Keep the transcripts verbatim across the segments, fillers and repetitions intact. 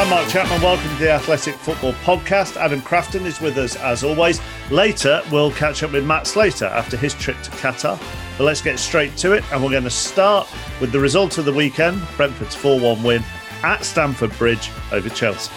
I'm Mark Chapman. Welcome to the Athletic Football Podcast. Adam Crafton is with us as always. Later, we'll catch up with Matt Slater after his trip to Qatar. But let's get straight to it, and we're going to start with the result of the weekend, Brentford's four one win at Stamford Bridge over Chelsea.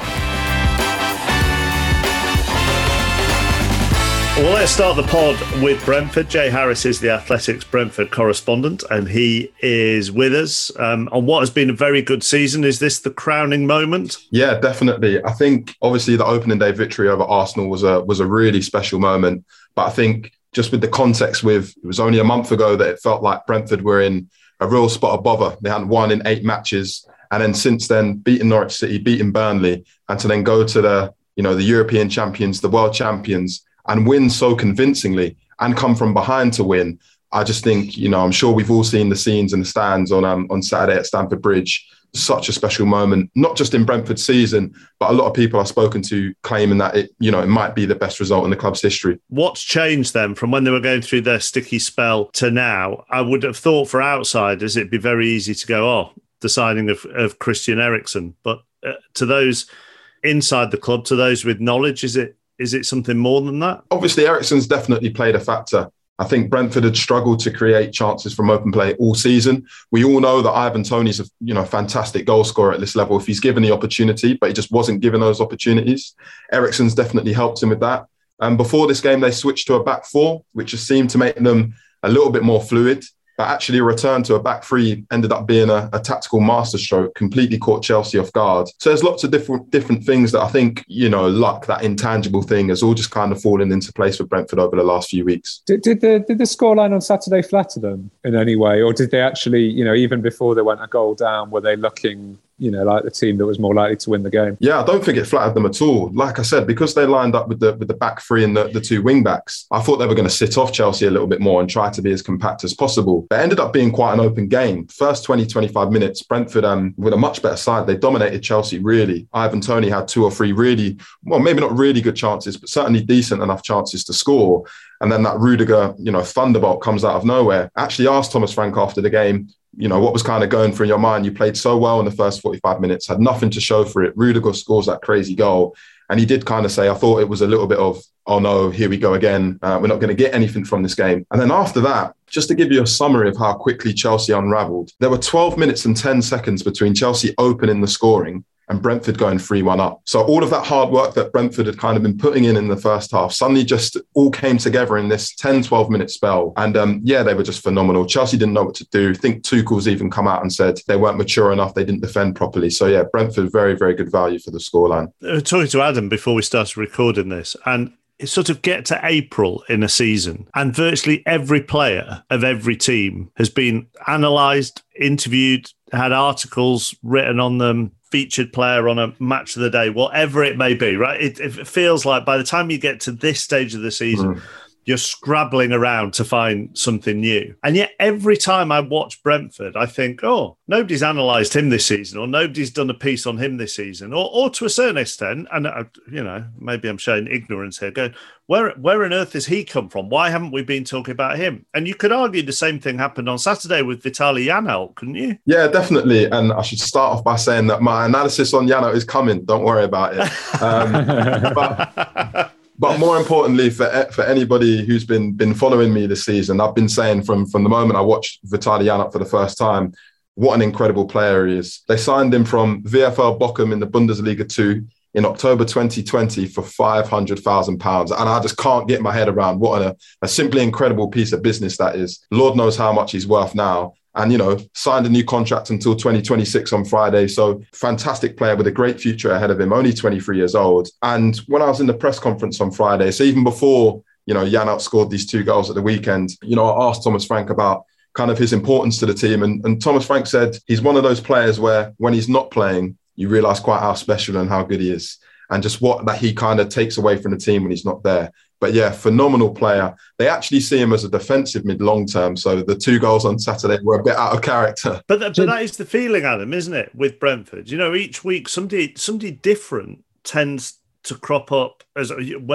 Well, let's start the pod with Brentford. Jay Harris is the Athletic's Brentford correspondent, and he is with us um, on what has been a very good season. Is this the crowning moment? Yeah, definitely. I think obviously the opening day victory over Arsenal was a was a really special moment. But I think just with the context, with it was only a month ago that it felt like Brentford were in a real spot of bother. They hadn't won in eight matches, and then since then, beating Norwich City, beating Burnley, and to then go to the you know the European champions, the world champions, and win so convincingly and come from behind to win. I just think, you know, I'm sure we've all seen the scenes in the stands on um, on Saturday at Stamford Bridge. Such a special moment, not just in Brentford's season, but a lot of people I've spoken to claiming that it, you know, it might be the best result in the club's history. What's changed then from when they were going through their sticky spell to now? I would have thought for outsiders, it'd be very easy to go, oh, the signing of, of Christian Eriksen. But uh, to those inside the club, to those with knowledge, is it, Is it something more than that? Obviously, Eriksen's definitely played a factor. I think Brentford had struggled to create chances from open play all season. We all know that Ivan Toney's a you know, fantastic goal scorer at this level if he's given the opportunity, but he just wasn't given those opportunities. Eriksen's definitely helped him with that. And before this game, they switched to a back four, which just seemed to make them a little bit more fluid. But actually, a return to a back three ended up being a, a tactical masterstroke, completely caught Chelsea off guard. So there's lots of different different things that I think, you know, luck, that intangible thing, has all just kind of fallen into place with Brentford over the last few weeks. Did, did the did the scoreline on Saturday flatter them in any way? Or did they actually, you know, even before they went a goal down, were they looking, you know, like the team that was more likely to win the game? Yeah, I don't think it flattered them at all. Like I said, because they lined up with the with the back three and the, the two wing-backs, I thought they were going to sit off Chelsea a little bit more and try to be as compact as possible. But it ended up being quite an open game. First twenty, twenty-five minutes, Brentford um, with a much better side, they dominated Chelsea, really. Ivan Toney had two or three really, well, maybe not really good chances, but certainly decent enough chances to score. And then that Rudiger, you know, thunderbolt comes out of nowhere. I actually asked Thomas Frank after the game, you know, what was kind of going through your mind? You played so well in the first forty-five minutes, had nothing to show for it. Rudiger scores that crazy goal. And he did kind of say, I thought it was a little bit of, oh no, here we go again. Uh, we're not going to get anything from this game. And then after that, just to give you a summary of how quickly Chelsea unraveled, there were twelve minutes and ten seconds between Chelsea opening the scoring and Brentford going three one up. So all of that hard work that Brentford had kind of been putting in in the first half suddenly just all came together in this ten, twelve-minute spell. And um, yeah, they were just phenomenal. Chelsea didn't know what to do. I think Tuchel's even come out and said they weren't mature enough. They didn't defend properly. So yeah, Brentford, very, very good value for the scoreline. I was talking to Adam before we started recording this, and sort of get to April in a season and virtually every player of every team has been analysed, interviewed, had articles written on them, featured player on a match of the day, whatever it may be, right? It, it feels like by the time you get to this stage of the season, mm. you're scrabbling around to find something new. And yet every time I watch Brentford, I think, oh, nobody's analysed him this season, or nobody's done a piece on him this season, or or to a certain extent, and, uh, you know, maybe I'm showing ignorance here, going, where, where on earth has he come from? Why haven't we been talking about him? And you could argue the same thing happened on Saturday with Vitaly Janelt, couldn't you? Yeah, definitely. And I should start off by saying that my analysis on Janelt is coming. Don't worry about it. Um, but... But more importantly, for for anybody who's been been following me this season, I've been saying from, from the moment I watched Vitaly Janelt for the first time, what an incredible player he is. They signed him from VfL Bochum in the Bundesliga two in October twenty twenty for five hundred thousand pounds. And I just can't get my head around what a, a simply incredible piece of business that is. Lord knows how much he's worth now. And, you know, signed a new contract until twenty twenty-six on Friday. So fantastic player with a great future ahead of him, only twenty-three years old. And when I was in the press conference on Friday, so even before, you know, Janelt scored these two goals at the weekend, you know, I asked Thomas Frank about kind of his importance to the team. And, and Thomas Frank said he's one of those players where when he's not playing, you realise quite how special and how good he is, and just what that he kind of takes away from the team when he's not there. But yeah, phenomenal player. They actually see him as a defensive mid long term. So the two goals on Saturday were a bit out of character. But, th- but that is the feeling, Adam, isn't it, with Brentford? You know, each week somebody somebody different tends to crop up, as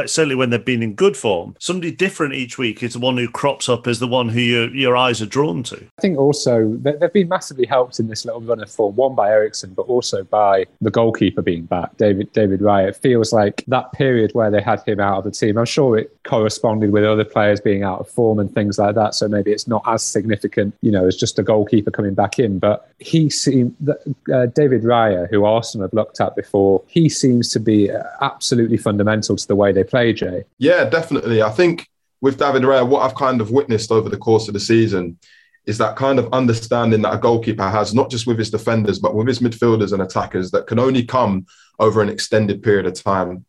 certainly when they've been in good form. Somebody different each week is the one who crops up as the one who you, your eyes are drawn to. I think also they've been massively helped in this little run of form, one by Eriksen, but also by the goalkeeper being back, David David Raya. It feels like that period where they had him out of the team, I'm sure it corresponded with other players being out of form and things like that, so maybe it's not as significant, you know, as just a goalkeeper coming back in. But he seemed, uh, David Raya, who Arsenal have looked at before, he seems to be absolutely fundamental to the way they play, Jay. Yeah, definitely. I think with David Raya, what I've kind of witnessed over the course of the season is that kind of understanding that a goalkeeper has, not just with his defenders, but with his midfielders and attackers, that can only come over an extended period of time.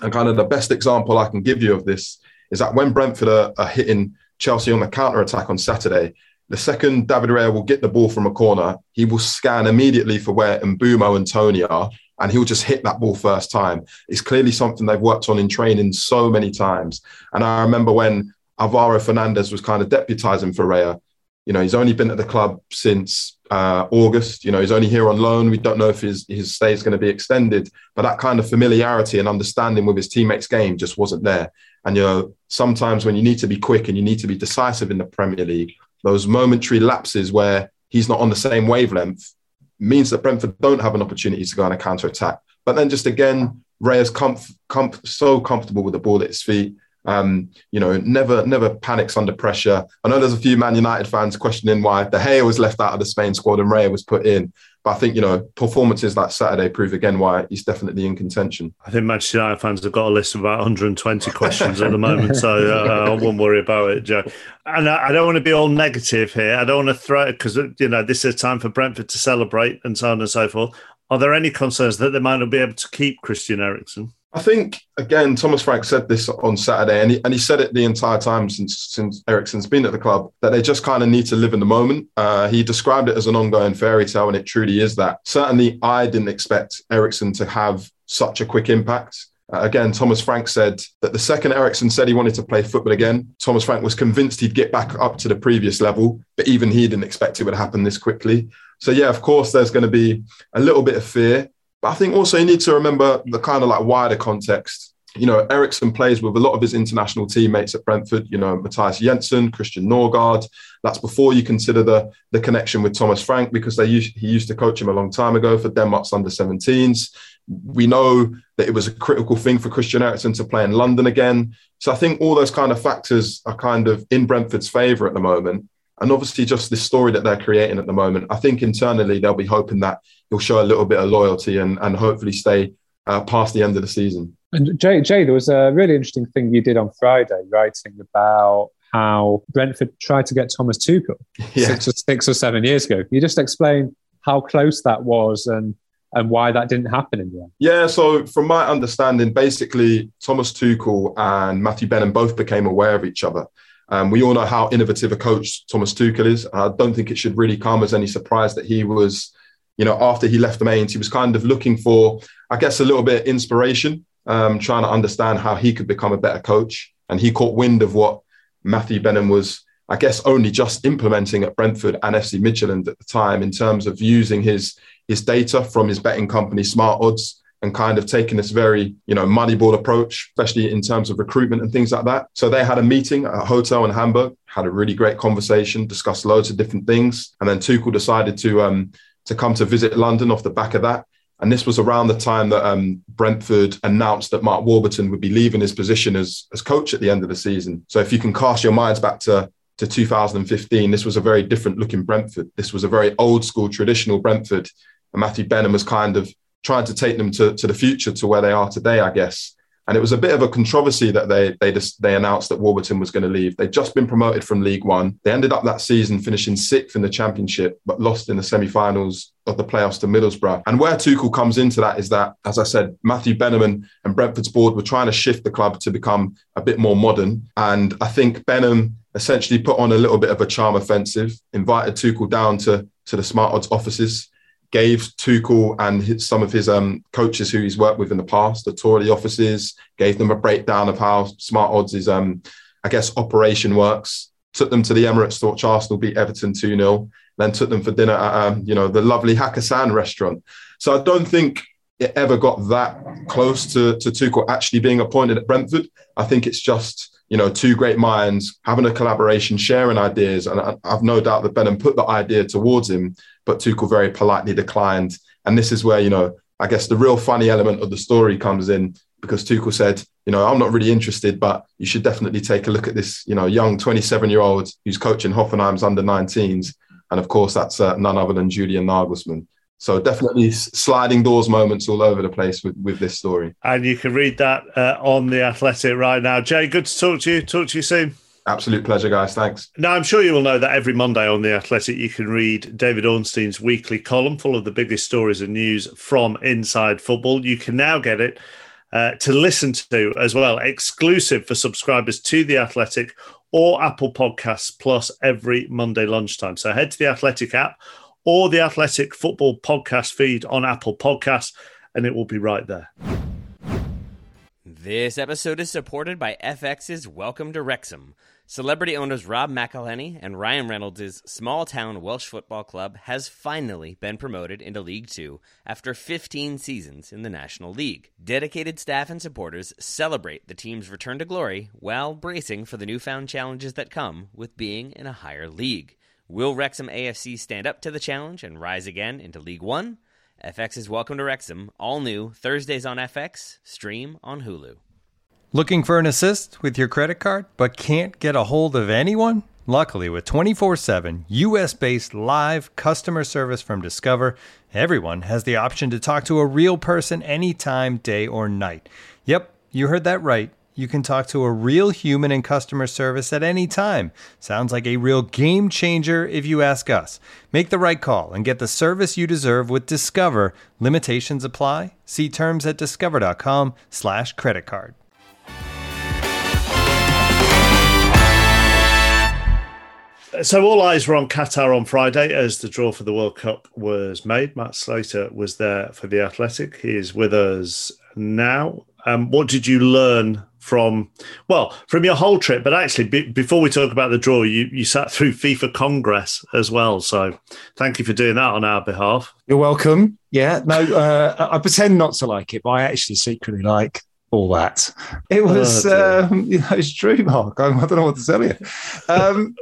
And kind of the best example I can give you of this is that when Brentford are, are hitting Chelsea on the counter-attack on Saturday, the second David Raya will get the ball from a corner, he will scan immediately for where Mbumo and Tony are, and he'll just hit that ball first time. It's clearly something they've worked on in training so many times. And I remember when Alvaro Fernandez was kind of deputising for Raya, you know, he's only been at the club since uh, August. You know, he's only here on loan. We don't know if his, his stay is going to be extended. But that kind of familiarity and understanding with his teammates' game just wasn't there. And, you know, sometimes when you need to be quick and you need to be decisive in the Premier League, those momentary lapses where he's not on the same wavelength means that Brentford don't have an opportunity to go on a counter-attack. But then just again, Raya's comf- comf- so comfortable with the ball at his feet. Um, you know, never never panics under pressure. I know there's a few Man United fans questioning why De Gea was left out of the Spain squad and Raya was put in. But I think, you know, performances like Saturday prove again why he's definitely in contention. I think Manchester United fans have got a list of about one hundred twenty questions at the moment, so uh, I wouldn't worry about it, Joe. And I, I don't want to be all negative here. I don't want to throw it because, you know, this is a time for Brentford to celebrate and so on and so forth. Are there any concerns that they might not be able to keep Christian Eriksen? I think, again, Thomas Frank said this on Saturday, and he, and he said it the entire time since, since Eriksen's been at the club, that they just kind of need to live in the moment. Uh, he described it as an ongoing fairy tale, and it truly is that. Certainly, I didn't expect Eriksen to have such a quick impact. Uh, again, Thomas Frank said that the second Eriksen said he wanted to play football again, Thomas Frank was convinced he'd get back up to the previous level, but even he didn't expect it would happen this quickly. So, yeah, of course, there's going to be a little bit of fear. But I think also you need to remember the kind of like wider context. You know, Eriksen plays with a lot of his international teammates at Brentford, you know, Matthijs Jensen, Christian Norgard. That's before you consider the, the connection with Thomas Frank, because they used, he used to coach him a long time ago for Denmark's under seventeens. We know that it was a critical thing for Christian Eriksen to play in London again. So I think all those kind of factors are kind of in Brentford's favour at the moment. And obviously just this story that they're creating at the moment, I think internally they'll be hoping that he'll show a little bit of loyalty and, and hopefully stay uh, past the end of the season. And Jay, Jay, there was a really interesting thing you did on Friday, writing about how Brentford tried to get Thomas Tuchel yeah. six, or, six or seven years ago. Can you just explain how close that was and, and why that didn't happen in the end? Yeah, so from my understanding, basically Thomas Tuchel and Matthew Benham both became aware of each other. Um, we all know how innovative a coach Thomas Tuchel is. I don't think it should really come as any surprise that he was, you know, after he left the Mainz, he was kind of looking for, I guess, a little bit of inspiration, um, trying to understand how he could become a better coach. And he caught wind of what Matthew Benham was, I guess, only just implementing at Brentford and F C Midtjylland at the time, in terms of using his his data from his betting company, Smart Odds, and kind of taking this very, you know, Moneyball approach, especially in terms of recruitment and things like that. So they had a meeting at a hotel in Hamburg, had a really great conversation, discussed loads of different things. And then Tuchel decided to um, to come to visit London off the back of that. And this was around the time that um, Brentford announced that Mark Warburton would be leaving his position as, as coach at the end of the season. So if you can cast your minds back to to two thousand fifteen, this was a very different looking Brentford. This was a very old school, traditional Brentford. And Matthew Benham was kind of trying to take them to, to the future, to where they are today, I guess. And it was a bit of a controversy that they they just, they announced that Warburton was going to leave. They'd just been promoted from League One. They ended up that season finishing sixth in the Championship, but lost in the semi-finals of the playoffs to Middlesbrough. And where Tuchel comes into that is that, as I said, Matthew Benham and, and Brentford's board were trying to shift the club to become a bit more modern. And I think Benham essentially put on a little bit of a charm offensive, invited Tuchel down to, to the Smart Odds offices, gave Tuchel and his, some of his um, coaches who he's worked with in the past a tour of the offices, gave them a breakdown of how Smart Odds is, um, I guess, operation works, took them to the Emirates, thought Arsenal beat Everton two nil, then took them for dinner at, um, you know, the lovely Hakkasan restaurant. So I don't think it ever got that close to, to Tuchel actually being appointed at Brentford. I think it's just, you know, two great minds having a collaboration, sharing ideas. And I, I've no doubt that Benham put the idea towards him, but Tuchel very politely declined. And this is where, you know, I guess the real funny element of the story comes in, because Tuchel said, you know, I'm not really interested, but you should definitely take a look at this, you know, young twenty-seven-year-old who's coaching Hoffenheim's under nineteens. And of course, that's uh, none other than Julian Nagelsmann. So definitely sliding doors moments all over the place with, with this story. And you can read that uh, on The Athletic right now. Jay, good to talk to you. Talk to you soon. Absolute pleasure, guys. Thanks. Now, I'm sure you will know that every Monday on The Athletic, you can read David Ornstein's weekly column full of the biggest stories and news from inside football. You can now get it uh, to listen to as well, exclusive for subscribers to The Athletic or Apple Podcasts Plus every Monday lunchtime. So head to The Athletic app or The Athletic Football Podcast feed on Apple Podcasts, and it will be right there. This episode is supported by F X's Welcome to Wrexham. Celebrity owners Rob McElhenney and Ryan Reynolds' small-town Welsh football club has finally been promoted into League Two after fifteen seasons in the National League. Dedicated staff and supporters celebrate the team's return to glory while bracing for the newfound challenges that come with being in a higher league. Will Wrexham A F C stand up to the challenge and rise again into League One? F X's Welcome to Wrexham, all new, Thursdays on F X, stream on Hulu. Looking for an assist with your credit card but can't get a hold of anyone? Luckily, with twenty-four seven U S-based live customer service from Discover, everyone has the option to talk to a real person anytime, day or night. Yep, you heard that right. You can talk to a real human in customer service at any time. Sounds like a real game changer if you ask us. Make the right call and get the service you deserve with Discover. Limitations apply. See terms at discover.com slash credit card. So all eyes were on Qatar on Friday as the draw for the World Cup was made. Matt Slater was there for The Athletic. He is with us now. Um, what did you learn from, well, from your whole trip? But actually, be, before we talk about the draw, you, you sat through FIFA Congress as well. So thank you for doing that on our behalf. You're welcome. Yeah, no, uh, I pretend not to like it, but I actually secretly like all that. It was, oh, um, you know, it's true, Mark. I, I don't know what to tell you. Um,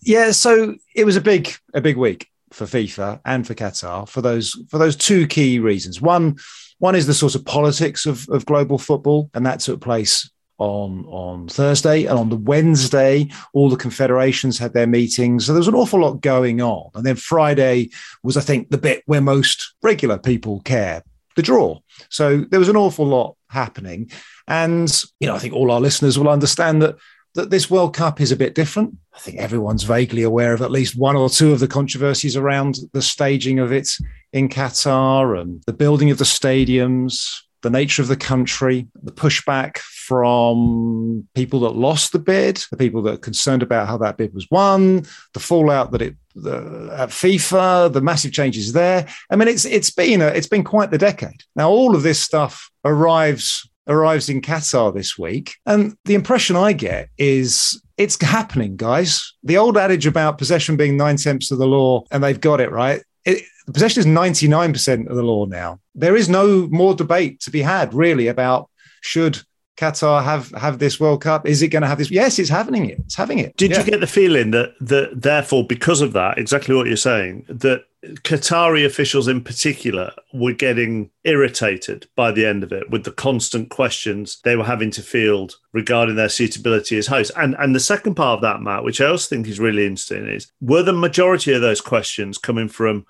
yeah, so it was a big, a big week for FIFA and for Qatar for those for those two key reasons. One, one is the sort of politics of, of global football, and that took place on on Thursday. And on the Wednesday, all the confederations had their meetings. So there was an awful lot going on. And then Friday was, I think, the bit where most regular people care, the draw. So there was an awful lot happening. And, you know, I think all our listeners will understand that that this World Cup is a bit different. I think everyone's vaguely aware of at least one or two of the controversies around the staging of it in Qatar and the building of the stadiums, the nature of the country, the pushback from people that lost the bid, the people that are concerned about how that bid was won, the fallout that it the, at FIFA, the massive changes there. I mean, it's it's been a, it's been quite the decade. Now, all of this stuff arrives arrives in Qatar this week. And the impression I get is it's happening, guys. The old adage about possession being nine-tenths of the law, and they've got it right. It, possession is ninety-nine percent of the law now. There is no more debate to be had, really, about should Qatar have, have this World Cup? Is it going to have this? Yes, it's having it. It's having it. Did yeah. you get the feeling that, that, therefore, because of that, exactly what you're saying, that Qatari officials in particular were getting irritated by the end of it with the constant questions they were having to field regarding their suitability as hosts? And and the second part of that, Matt, which I also think is really interesting, is were the majority of those questions coming from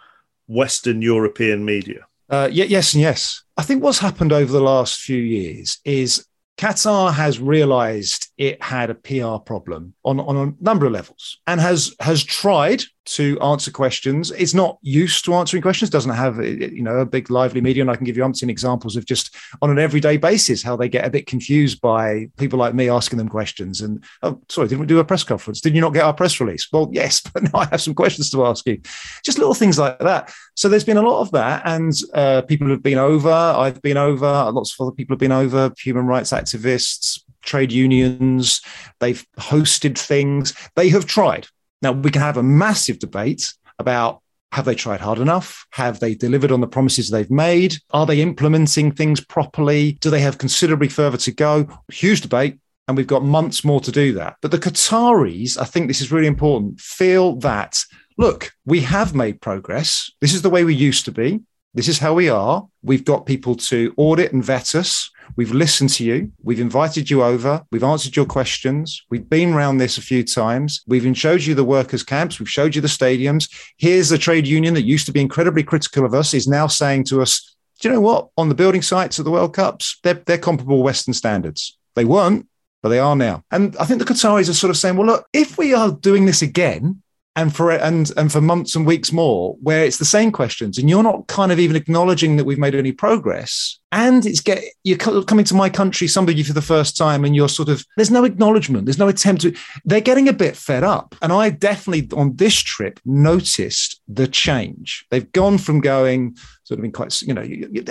Western European media? Uh, yeah, yes and yes. I think what's happened over the last few years is Qatar has realised it had a P R problem on, on a number of levels and has has tried to answer questions. It's not used to answering questions, doesn't have, you know, a big lively media. And I can give you umpteen examples of just on an everyday basis how they get a bit confused by people like me asking them questions. And, oh, sorry, didn't we do a press conference? Did you not get our press release? Well, yes, but now I have some questions to ask you. Just little things like that. So there's been a lot of that. And uh, people have been over. I've been over. Lots of other people have been over. Human rights activists, trade unions. They've hosted things. They have tried. Now, we can have a massive debate about have they tried hard enough? Have they delivered on the promises they've made? Are they implementing things properly? Do they have considerably further to go? Huge debate. And we've got months more to do that. But the Qataris, I think this is really important, feel that, look, we have made progress. This is the way we used to be. This is how we are. We've got people to audit and vet us. We've listened to you. We've invited you over. We've answered your questions. We've been round this a few times. We've showed you the workers' camps. We've showed you the stadiums. Here's the trade union that used to be incredibly critical of us is now saying to us, do you know what? On the building sites of the World Cups, they're, they're comparable Western standards. They weren't, but they are now. And I think the Qataris are sort of saying, well, look, if we are doing this again, And for and and for months and weeks more, where it's the same questions, and you're not kind of even acknowledging that we've made any progress. And it's get you're coming to my country, somebody for the first time, and you're sort of there's no acknowledgement, there's no attempt to. They're getting a bit fed up, and I definitely on this trip noticed the change. They've gone from going sort of in quite you know you, you,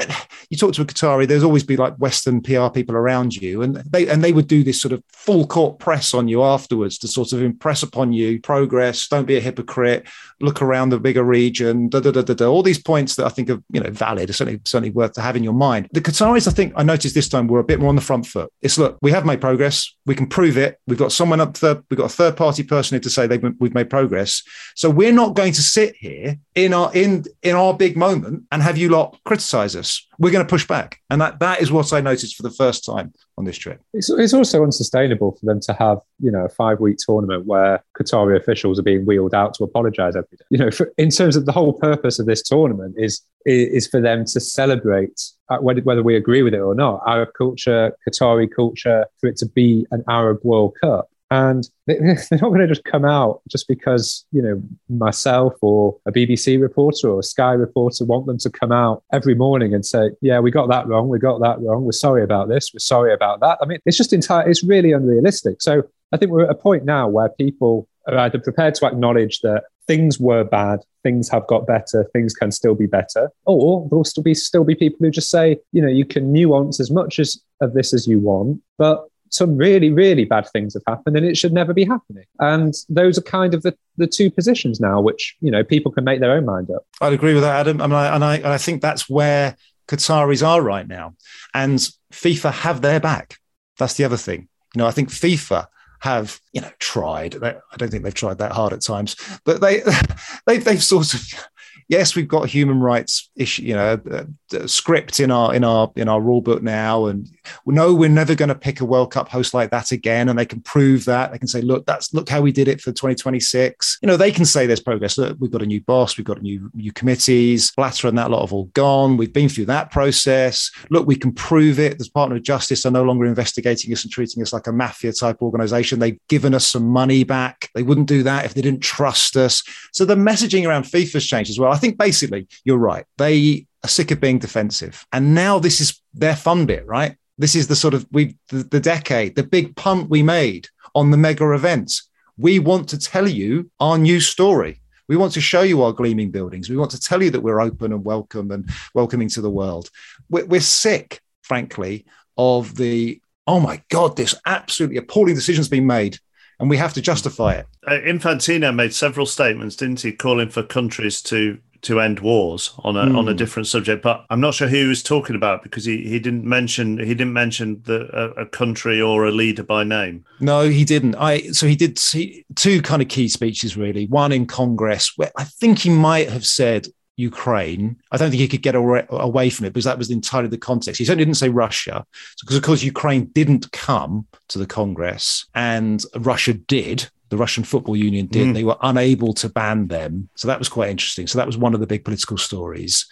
you talk to a Qatari, there's always be like Western P R people around you, and they and they would do this sort of full court press on you afterwards to sort of impress upon you progress. Don't be a hypocrite, look around the bigger region, da, da, da, da, da, all these points that I think are, you know, valid, certainly, certainly worth to have in your mind. The Qataris, I think I noticed this time, were a bit more on the front foot. It's look, we have made progress. We can prove it. We've got someone up there. We've got a third party person here to say they've, we've made progress. So we're not going to sit here in our, in, in our big moment and have you lot criticize us. We're going to push back. And that, that is what I noticed for the first time on this trip. It's, it's also unsustainable for them to have, you know, a five-week tournament where Qatari officials are being wheeled out to apologise every day. You know, for, in terms of the whole purpose of this tournament is is for them to celebrate, whether, whether we agree with it or not, Arab culture, Qatari culture, for it to be an Arab World Cup. And they're not going to just come out just because, you know, myself or a B B C reporter or a Sky reporter want them to come out every morning and say, yeah, we got that wrong. We got that wrong. We're sorry about this. We're sorry about that. I mean, it's just entire. It's really unrealistic. So I think we're at a point now where people are either prepared to acknowledge that things were bad, things have got better, things can still be better, or there'll still be still be people who just say, you know, you can nuance as much as of this as you want, but some really, really bad things have happened and it should never be happening. And those are kind of the, the two positions now, which, you know, people can make their own mind up. I'd agree with that, Adam. I mean, I, and, I, and I think that's where Qataris are right now. And FIFA have their back. That's the other thing. You know, I think FIFA have, you know, tried. They, I don't think they've tried that hard at times, but they, they they've sort of... Yes, we've got a human rights issue, you know, uh, uh, script in our in our in our rule book now, and no, we're never going to pick a World Cup host like that again. And they can prove that. They can say, look, that's look how we did it for twenty twenty-six. You know, they can say there's progress. Look, we've got a new boss, we've got new new committees, Blatter and that lot have all gone. We've been through that process. Look, we can prove it. The Department of Justice are no longer investigating us and treating us like a mafia type organisation. They've given us some money back. They wouldn't do that if they didn't trust us. So the messaging around FIFA's changed as well. I think basically you're right. They are sick of being defensive. And now this is their fun bit, right? This is the sort of we the, the decade, the big punt we made on the mega events. We want to tell you our new story. We want to show you our gleaming buildings. We want to tell you that we're open and welcome and welcoming to the world. We're, we're sick, frankly, of the, oh my God, this absolutely appalling decision's been made and we have to justify it. Uh, Infantino made several statements, didn't he, calling for countries to to end wars on a mm. on a different subject. But I'm not sure who he was talking about, because he, he didn't mention he didn't mention the, a, a country or a leader by name. No, he didn't. I so he did see two kind of key speeches, really. One in Congress, where I think he might have said Ukraine. I don't think he could get away from it because that was entirely the context. He certainly didn't say Russia, because of course Ukraine didn't come to the Congress and Russia did. The Russian Football Union did. Mm. They were unable to ban them. So that was quite interesting. So that was one of the big political stories.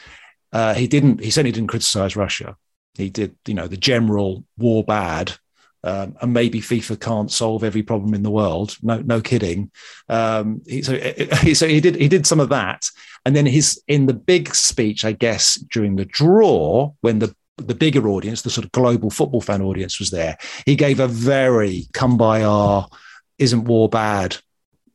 Uh, he didn't, he certainly didn't criticize Russia. He did, you know, the general war bad. Um, and maybe FIFA can't solve every problem in the world. No, no kidding. Um, he, so, it, so he did. He did some of that, and then his in the big speech, I guess, during the draw, when the the bigger audience, the sort of global football fan audience, was there, he gave a very "come by our isn't war bad"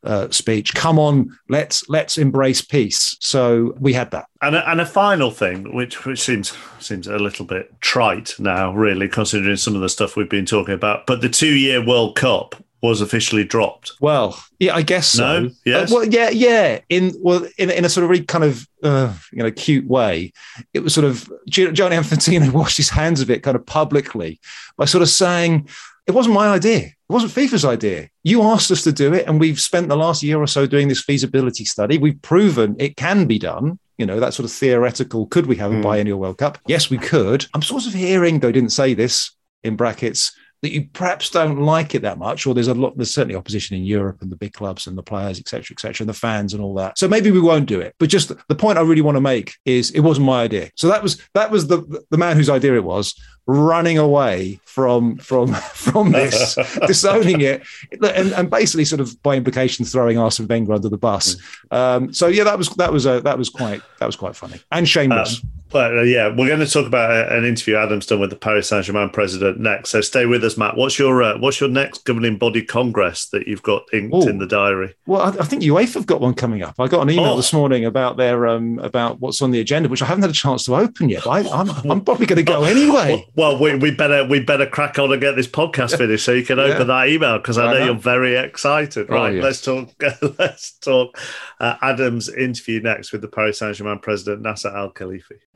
uh, speech. Come on, let's let's embrace peace. So we had that. And a, and a final thing, which which seems seems a little bit trite now, really, considering some of the stuff we've been talking about. But the two-year World Cup was officially dropped. Well, yeah, I guess so. No? Yes. Uh, well, yeah, yeah. In well, in in a sort of really kind of uh, you know cute way, it was sort of Gianni Infantino washed his hands of it kind of publicly by sort of saying, it wasn't my idea. It wasn't FIFA's idea. You asked us to do it, and we've spent the last year or so doing this feasibility study. We've proven it can be done. You know, that sort of theoretical, could we have a mm. biennial World Cup? Yes, we could. I'm sort of hearing, though I didn't say this in brackets, that you perhaps don't like it that much, or there's a lot, there's certainly opposition in Europe and the big clubs and the players, et cetera, et cetera, and the fans and all that. So maybe we won't do it. But just the point I really want to make is it wasn't my idea. So that was that was the the man whose idea it was running away from from from this, disowning it, and, and basically sort of by implication throwing Arsene Wenger under the bus. Mm. Um, so yeah, that was that was a, that was quite that was quite funny and shameless. Um, but uh, yeah, we're going to talk about an interview Adam's done with the Paris Saint-Germain president next. So stay with us, Matt. What's your uh, what's your next governing body congress that you've got inked Ooh. in the diary? Well, I, I think UEFA have got one coming up. I got an email oh. this morning about their um, about what's on the agenda, which I haven't had a chance to open yet. But I, I'm I'm probably going to go anyway. Well, we, we better we better crack on and get this podcast finished so you can open yeah. that email, because I know, know you're very excited. Right, oh, yes. let's talk. Let's talk. Uh, Adam's interview next with the Paris Saint-Germain president Nasser Al-Khelaifi.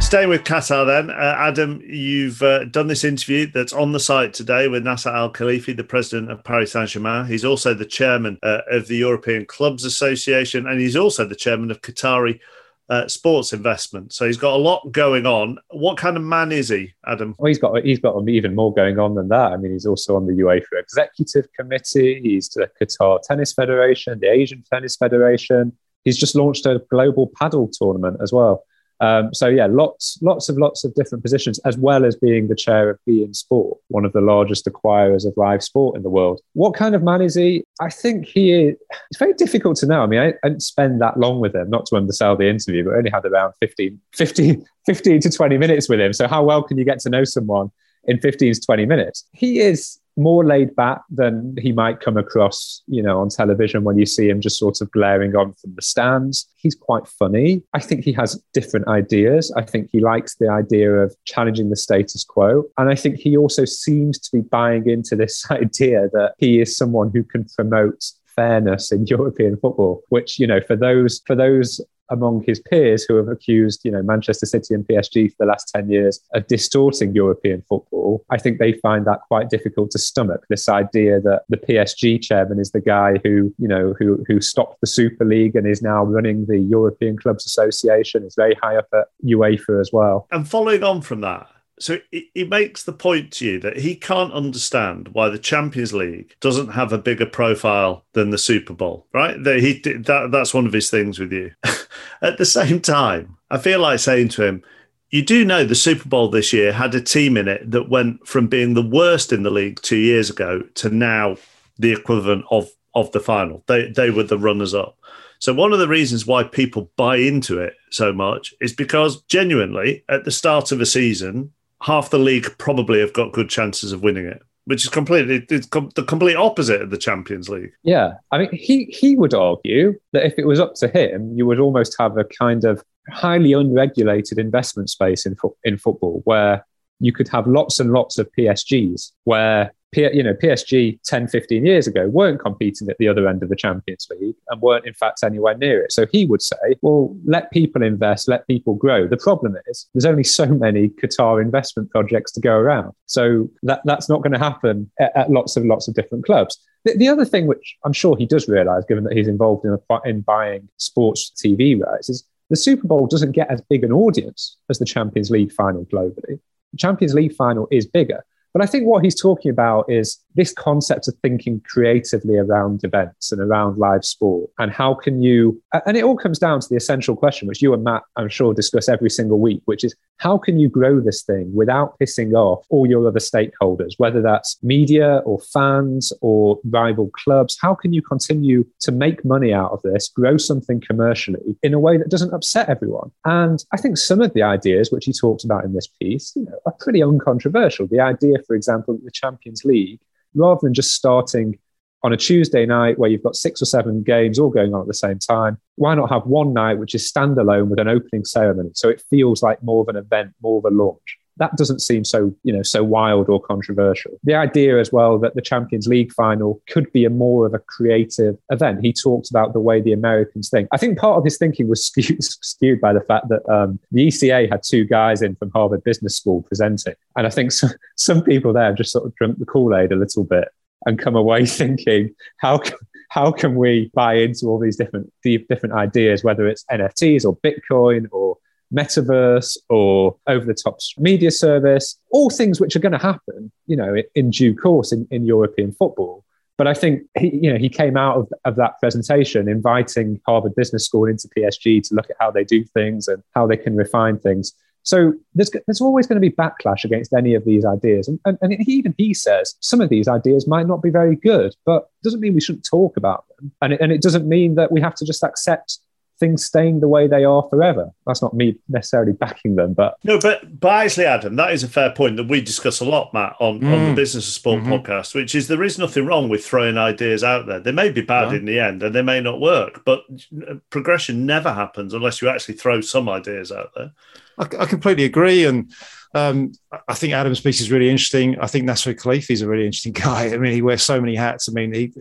Staying with Qatar then, uh, Adam, you've uh, done this interview that's on the site today with Nasser Al-Khelaifi, the president of Paris Saint-Germain. He's also the chairman uh, of the European Clubs Association, and he's also the chairman of Qatari uh, Sports Investment. So he's got a lot going on. What kind of man is he, Adam? Well, he's got he's got even more going on than that. I mean, he's also on the UEFA Executive Committee. He's the Qatar Tennis Federation, the Asian Tennis Federation. He's just launched a global paddle tournament as well. Um, so yeah, lots, lots of lots of different positions, as well as being the chair of beIN Sport, one of the largest acquirers of live sport in the world. What kind of man is he? I think he is. It's very difficult to know. I mean, I, I didn't spend that long with him, not to undersell the interview, but I only had around fifteen, fifteen, fifteen to twenty minutes with him. So how well can you get to know someone in fifteen to twenty minutes? He is more laid back than he might come across, you know, on television when you see him just sort of glaring on from the stands. He's quite funny. I think he has different ideas. I think he likes the idea of challenging the status quo. And I think he also seems to be buying into this idea that he is someone who can promote fairness in European football, which, you know, for those, for those among his peers who have accused, you know, Manchester City and P S G for the last ten years of distorting European football, I think they find that quite difficult to stomach. This idea that the P S G chairman is the guy who, you know, who who stopped the Super League and is now running the European Clubs Association, is very high up at UEFA as well. And following on from that, so he makes the point to you that he can't understand why the Champions League doesn't have a bigger profile than the Super Bowl, right? That he that that's one of his things with you. At the same time, I feel like saying to him, you do know the Super Bowl this year had a team in it that went from being the worst in the league two years ago to now the equivalent of of the final. They they were the runners-up. So one of the reasons why people buy into it so much is because genuinely, at the start of a season, half the league probably have got good chances of winning it, which is completely it's com- the complete opposite of the Champions League. Yeah. I mean, he, he would argue that if it was up to him, you would almost have a kind of highly unregulated investment space in, fo- in football where you could have lots and lots of P S Gs where, you know, P S G ten, fifteen years ago weren't competing at the other end of the Champions League and weren't in fact anywhere near it. So he would say, well, let people invest, let people grow. The problem is there's only so many Qatar investment projects to go around. So that, that's not going to happen at, at lots and lots of different clubs. The, the other thing, which I'm sure he does realise, given that he's involved in, a, in buying sports T V rights, is the Super Bowl doesn't get as big an audience as the Champions League final globally. The Champions League final is bigger. But I think what he's talking about is this concept of thinking creatively around events and around live sport. And how can you, and it all comes down to the essential question, which you and Matt, I'm sure, discuss every single week, which is how can you grow this thing without pissing off all your other stakeholders, whether that's media or fans or rival clubs? How can you continue to make money out of this, grow something commercially in a way that doesn't upset everyone? And I think some of the ideas which he talks about in this piece, you know, are pretty uncontroversial. The idea, for example, the Champions League, rather than just starting on a Tuesday night where you've got six or seven games all going on at the same time, why not have one night which is standalone with an opening ceremony? So it feels like more of an event, more of a launch. That doesn't seem so, you know, so wild or controversial. The idea as well that the Champions League final could be a more of a creative event. He talked about the way the Americans think. I think part of his thinking was skewed, skewed by the fact that um, the E C A had two guys in from Harvard Business School presenting. And I think some, some people there have just sort of drunk the Kool-Aid a little bit and come away thinking, how can, how can we buy into all these different, these different ideas, whether it's N F Ts or Bitcoin or metaverse or over-the-top media service, all things which are going to happen, you know, in due course in, in European football. But I think he, you know, he came out of, of that presentation inviting Harvard Business School into P S G to look at how they do things and how they can refine things. So there's there's always going to be backlash against any of these ideas. And, and, and he, even he says some of these ideas might not be very good, but it doesn't mean we shouldn't talk about them. And it, and it doesn't mean that we have to just accept things staying the way they are forever. That's not me necessarily backing them, but no, but, but actually, Adam, that is a fair point that we discuss a lot, Matt, on, mm. on the Business of Sport mm-hmm. podcast, which is there is nothing wrong with throwing ideas out there. They may be bad no. in the end and they may not work, but progression never happens unless you actually throw some ideas out there. I, I completely agree. And um, I think Adam's piece is really interesting. I think Nasser Al-Khelaifi is a really interesting guy. I mean, he wears so many hats. I mean, he,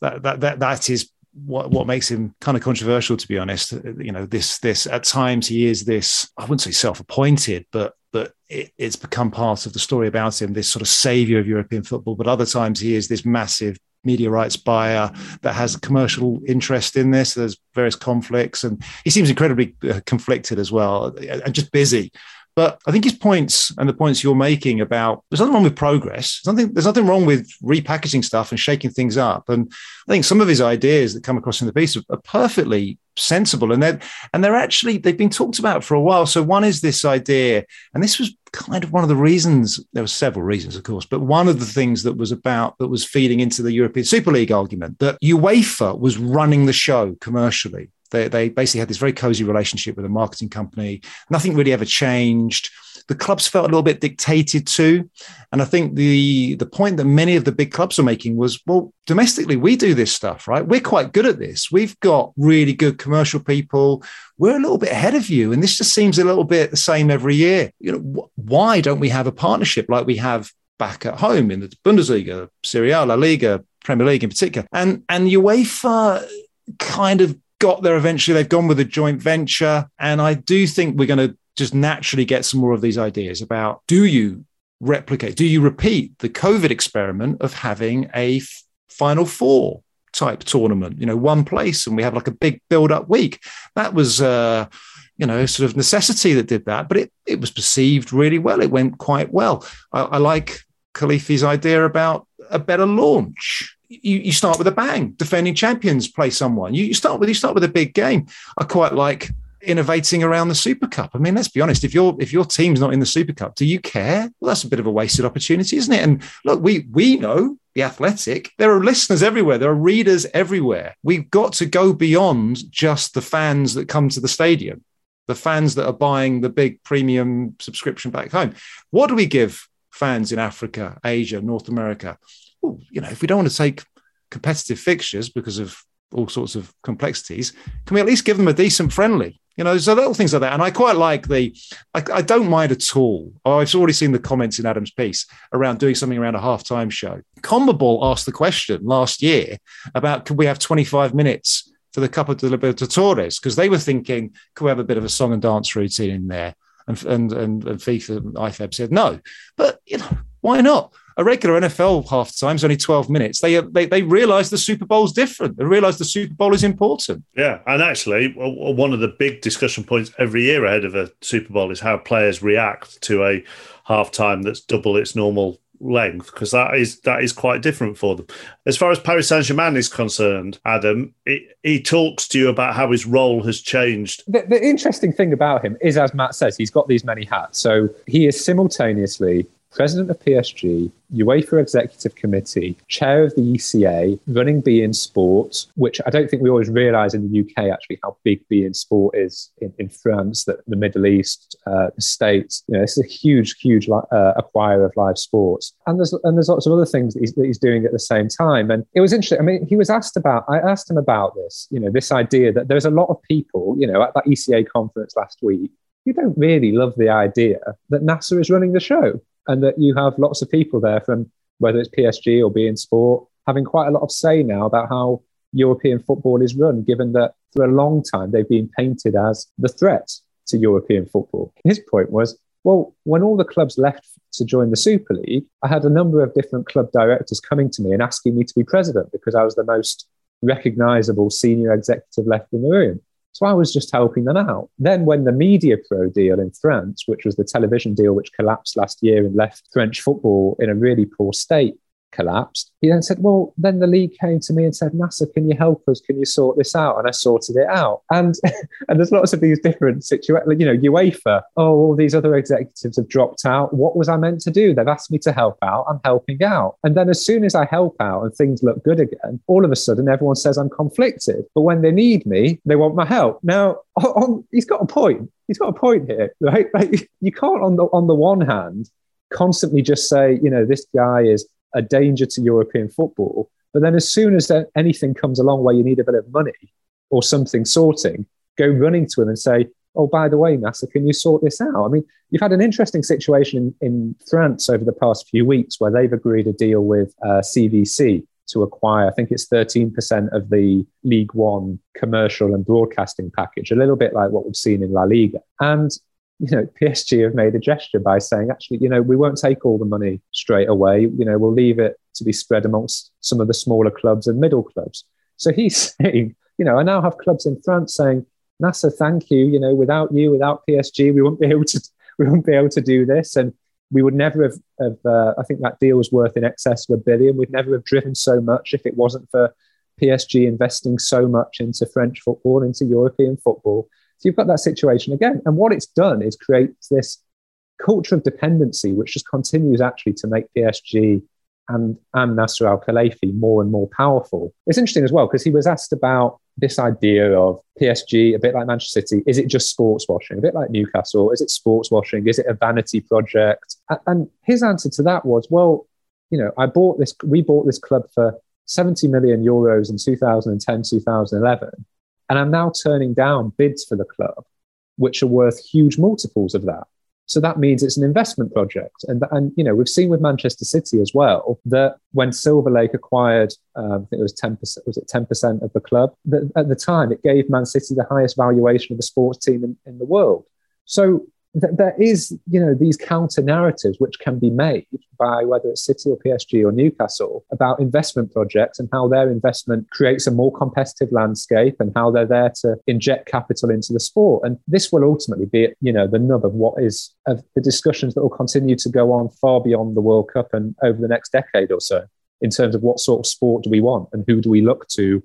that, that, that, that is What what makes him kind of controversial, to be honest. You know, this this at times he is this, I wouldn't say self-appointed, but but it, it's become part of the story about him, this sort of savior of European football. But other times he is this massive media rights buyer that has a commercial interest in this. There's various conflicts, and he seems incredibly conflicted as well, and just busy. But I think his points and the points you're making about there's nothing wrong with progress. There's nothing, there's nothing wrong with repackaging stuff and shaking things up. And I think some of his ideas that come across in the piece are perfectly sensible. And they're, and they're actually, they've been talked about for a while. So one is this idea, and this was kind of one of the reasons, there were several reasons, of course, but one of the things that was about, that was feeding into the European Super League argument, that UEFA was running the show commercially. They, they basically had this very cozy relationship with a marketing company. Nothing really ever changed. The clubs felt a little bit dictated to. And I think the, the point that many of the big clubs are making was, well, domestically, we do this stuff, right? We're quite good at this. We've got really good commercial people. We're a little bit ahead of you. And this just seems a little bit the same every year. You know, wh- why don't we have a partnership like we have back at home in the Bundesliga, Serie A, La Liga, Premier League in particular? And, and UEFA kind of got there eventually. They've gone with a joint venture. And I do think we're going to just naturally get some more of these ideas about, do you replicate, do you repeat the COVID experiment of having a f- Final Four type tournament, you know, one place, and we have like a big build-up week? That was, uh, you know, sort of necessity that did that, but it it was perceived really well. It went quite well. I, I like Khelaifi's idea about a better launch. You, you start with a bang. Defending champions play someone. You, you start with you start with a big game. I quite like innovating around the Super Cup. I mean, let's be honest. If your if your team's not in the Super Cup, do you care? Well, that's a bit of a wasted opportunity, isn't it? And look, we we know, The Athletic, there are listeners everywhere. There are readers everywhere. We've got to go beyond just the fans that come to the stadium, the fans that are buying the big premium subscription back home. What do we give fans in Africa, Asia, North America? Well, you know, if we don't want to take competitive fixtures because of all sorts of complexities, can we at least give them a decent friendly? You know, so little things like that. And I quite like the, I, I don't mind at all. Oh, I've already seen the comments in Adam's piece around doing something around a halftime show. CONMEBOL asked the question last year about, could we have twenty-five minutes for the Copa de Libertadores? Because they were thinking, could we have a bit of a song and dance routine in there? And, and, and, and FIFA and I F A B said no. But, you know, why not? A regular N F L halftime is only twelve minutes. They they they realise the Super Bowl is different. They realise the Super Bowl is important. Yeah, and actually, one of the big discussion points every year ahead of a Super Bowl is how players react to a halftime that's double its normal length, because that is that is quite different for them. As far as Paris Saint-Germain is concerned, Adam, he, he talks to you about how his role has changed. The, the interesting thing about him is, as Matt says, he's got these many hats. So he is simultaneously president of P S G, UEFA Executive Committee, chair of the E C A, running beIN Sport, which I don't think we always realise in the U K, actually, how big beIN Sport is in, in France, that the Middle East, uh, the States. You know, this is a huge, huge uh, acquirer of live sports. And there's and there's lots of other things that he's, that he's doing at the same time. And it was interesting. I mean, he was asked about, I asked him about this, you know, this idea that there's a lot of people, you know, at that E C A conference last week, who don't really love the idea that Nasser is running the show. And that you have lots of people there from, whether it's P S G or beIN Sport, having quite a lot of say now about how European football is run, given that for a long time they've been painted as the threat to European football. His point was, well, when all the clubs left to join the Super League, I had a number of different club directors coming to me and asking me to be president because I was the most recognisable senior executive left in the room. So I was just helping them out. Then when the Media Pro deal in France, which was the television deal which collapsed last year and left French football in a really poor state, collapsed, he then said, well, then the league came to me and said, Nasser, can you help us? Can you sort this out? And I sorted it out. And and there's lots of these different situations. You know, UEFA, oh, all these other executives have dropped out. What was I meant to do? They've asked me to help out. I'm helping out. And then as soon as I help out and things look good again, all of a sudden everyone says I'm conflicted. But when they need me, they want my help. Now, on, on, he's got a point. He's got a point here, right? Like, you can't, on the on the one hand, constantly just say, you know, this guy is a danger to European football. But then as soon as anything comes along where you need a bit of money or something sorting, go running to him and say, oh, by the way, Nasser, can you sort this out? I mean, you've had an interesting situation in, in France over the past few weeks where they've agreed a deal with uh, C V C to acquire, I think it's thirteen percent of the League One commercial and broadcasting package, a little bit like what we've seen in La Liga. And you know, P S G have made a gesture by saying, actually, you know, we won't take all the money straight away. You know, we'll leave it to be spread amongst some of the smaller clubs and middle clubs. So he's saying, you know, I now have clubs in France saying, Nasser, thank you. You know, without you, without P S G, we wouldn't be able to, we wouldn't be able to do this. And we would never have, have uh, I think that deal was worth in excess of a billion. We'd never have driven so much if it wasn't for P S G investing so much into French football, into European football. So you've got that situation again. And what it's done is creates this culture of dependency, which just continues actually to make P S G and, and Nasser Al-Khelaifi more and more powerful. It's interesting as well, because he was asked about this idea of P S G, a bit like Manchester City, is it just sports washing? A bit like Newcastle, is it sports washing? Is it a vanity project? And his answer to that was, well, you know, I bought this, we bought this club for seventy million euros in two thousand ten, two thousand eleven. And I'm now turning down bids for the club, which are worth huge multiples of that. So that means it's an investment project. And, and you know, we've seen with Manchester City as well, that when Silver Lake acquired, um, I think it was ten percent, was it ten percent of the club? That at the time, it gave Man City the highest valuation of a sports team in, in the world. So th- there is, you know, these counter narratives which can be made by whether it's City or P S G or Newcastle about investment projects and how their investment creates a more competitive landscape and how they're there to inject capital into the sport. And this will ultimately be, you know, the nub of what is of the discussions that will continue to go on far beyond the World Cup and over the next decade or so in terms of what sort of sport do we want and who do we look to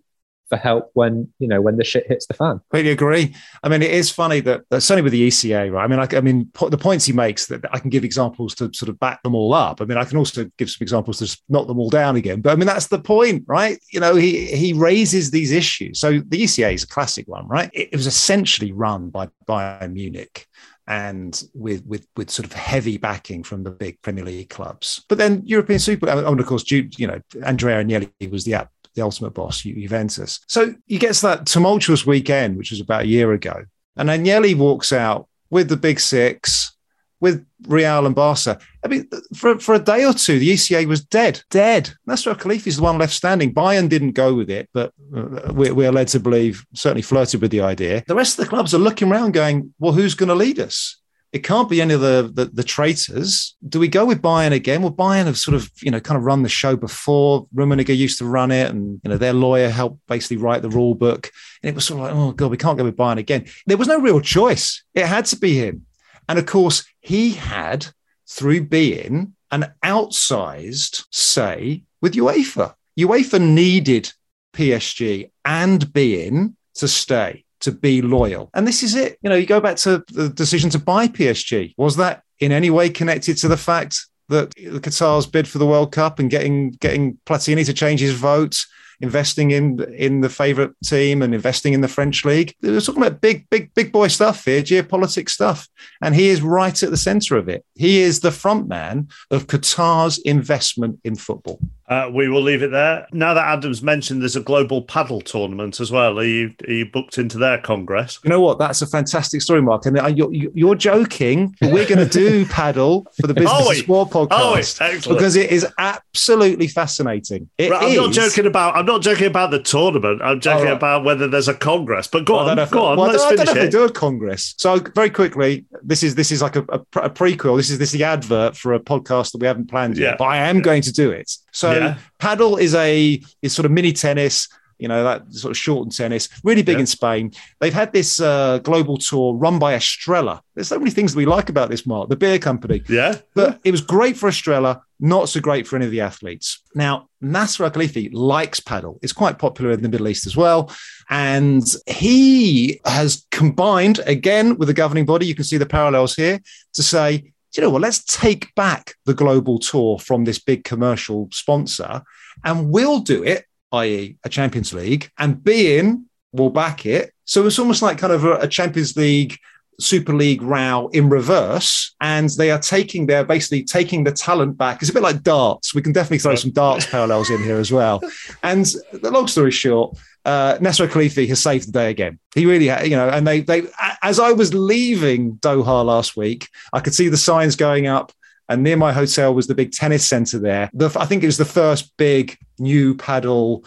for help when, you know, when the shit hits the fan. Completely agree. I mean, it is funny that, that certainly with the E C A, right? I mean, I, I mean, po- the points he makes that, that I can give examples to sort of back them all up. I mean, I can also give some examples to knock them all down again. But I mean, that's the point, right? You know, he he raises these issues. So the E C A is a classic one, right? It, it was essentially run by Bayern Munich, and with, with with sort of heavy backing from the big Premier League clubs. But then European Super, and of course, you know, Andrea Agnelli was the app. The ultimate boss, Juventus. So he gets that tumultuous weekend, which was about a year ago. And Agnelli walks out with the big six, with Real and Barca. I mean, for, for a day or two, the E C A was dead, dead. Nasser Al-Khelaifi is the one left standing. Bayern didn't go with it, but we're, we're led to believe, certainly flirted with the idea. The rest of the clubs are looking around going, well, who's going to lead us? It can't be any of the, the the traitors. Do we go with Bayern again? Well, Bayern have sort of, you know, kind of run the show before. Rummenigge used to run it, and, you know, their lawyer helped basically write the rule book. And it was sort of like, oh, God, we can't go with Bayern again. There was no real choice. It had to be him. And, of course, he had, through being, an outsized say with UEFA. UEFA needed P S G and beIN to stay, to be loyal. And this is it. You know, you go back to the decision to buy P S G. Was that in any way connected to the fact that Qatar's bid for the World Cup and getting getting Platini to change his vote, investing in in the favourite team and investing in the French league? We're talking about big, big, big boy stuff here, geopolitics stuff. And he is right at the centre of it. He is the front man of Qatar's investment in football. Uh, we will leave it there. Now that Adam's mentioned there's a global paddle tournament as well, are you, are you booked into their congress? You know what? That's a fantastic story, Mark. And you're, you're joking. We're going to do paddle for the Business Sport podcast. Excellent. Because it is absolutely fascinating. It right, I'm is. not joking about. I'm not joking about the tournament. I'm joking right. about whether there's a congress. But go well, on, go on. Well, let's I don't, finish I don't know it. If they do a congress. So very quickly, this is this is like a, a, a prequel. This is this is the advert for a podcast that we haven't planned yet. Yeah. But I am yeah. going to do it. So. Yeah. Yeah. Paddle is a is sort of mini tennis, you know, that sort of shortened tennis, really big yeah. in Spain. They've had this uh, global tour run by Estrella. There's so many things that we like about this, Mark, the beer company. Yeah. But it was great for Estrella, not so great for any of the athletes. Now, Nasser Al-Khelaifi likes paddle. It's quite popular in the Middle East as well. And he has combined, again, with the governing body, you can see the parallels here, to say, do you know what, let's take back the global tour from this big commercial sponsor and we'll do it, that is a Champions League, and beIN will back it. So it's almost like kind of a Champions League, Super League row in reverse, and they are taking, they're basically taking the talent back. It's a bit like darts. We can definitely throw some darts parallels in here as well. And the long story short, Uh, Nasser Al-Khelaifi has saved the day again. He really, ha- you know, and they, they, as I was leaving Doha last week, I could see the signs going up, and near my hotel was the big tennis centre there. The, I think it was the first big new paddle.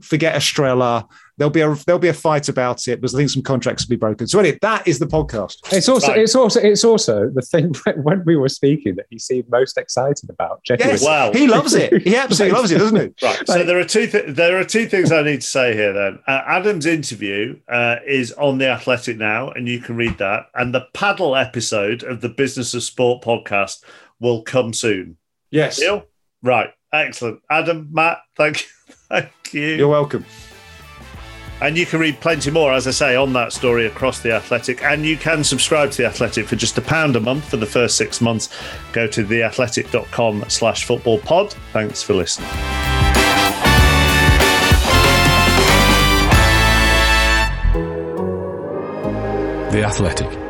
Forget Estrella. There'll be a there'll be a fight about it because I think some contracts will be broken. So anyway, that is the podcast. It's also right. it's also it's also the thing when we were speaking that he seemed most excited about. Genuinely. Yes, wow, he loves it. He absolutely loves it, doesn't he? Right. So there are two th- there are two things I need to say here. Then uh, Adam's interview uh, is on The Athletic now, and you can read that. And the paddle episode of the Business of Sport podcast will come soon. Yes. Deal? Right. Excellent. Adam, Matt, thank you. Thank you. You're welcome. And you can read plenty more, as I say, on that story across The Athletic. And you can subscribe to The Athletic for just a pound a month for the first six months. Go to theathletic.com slash football pod. Thanks for listening. The Athletic.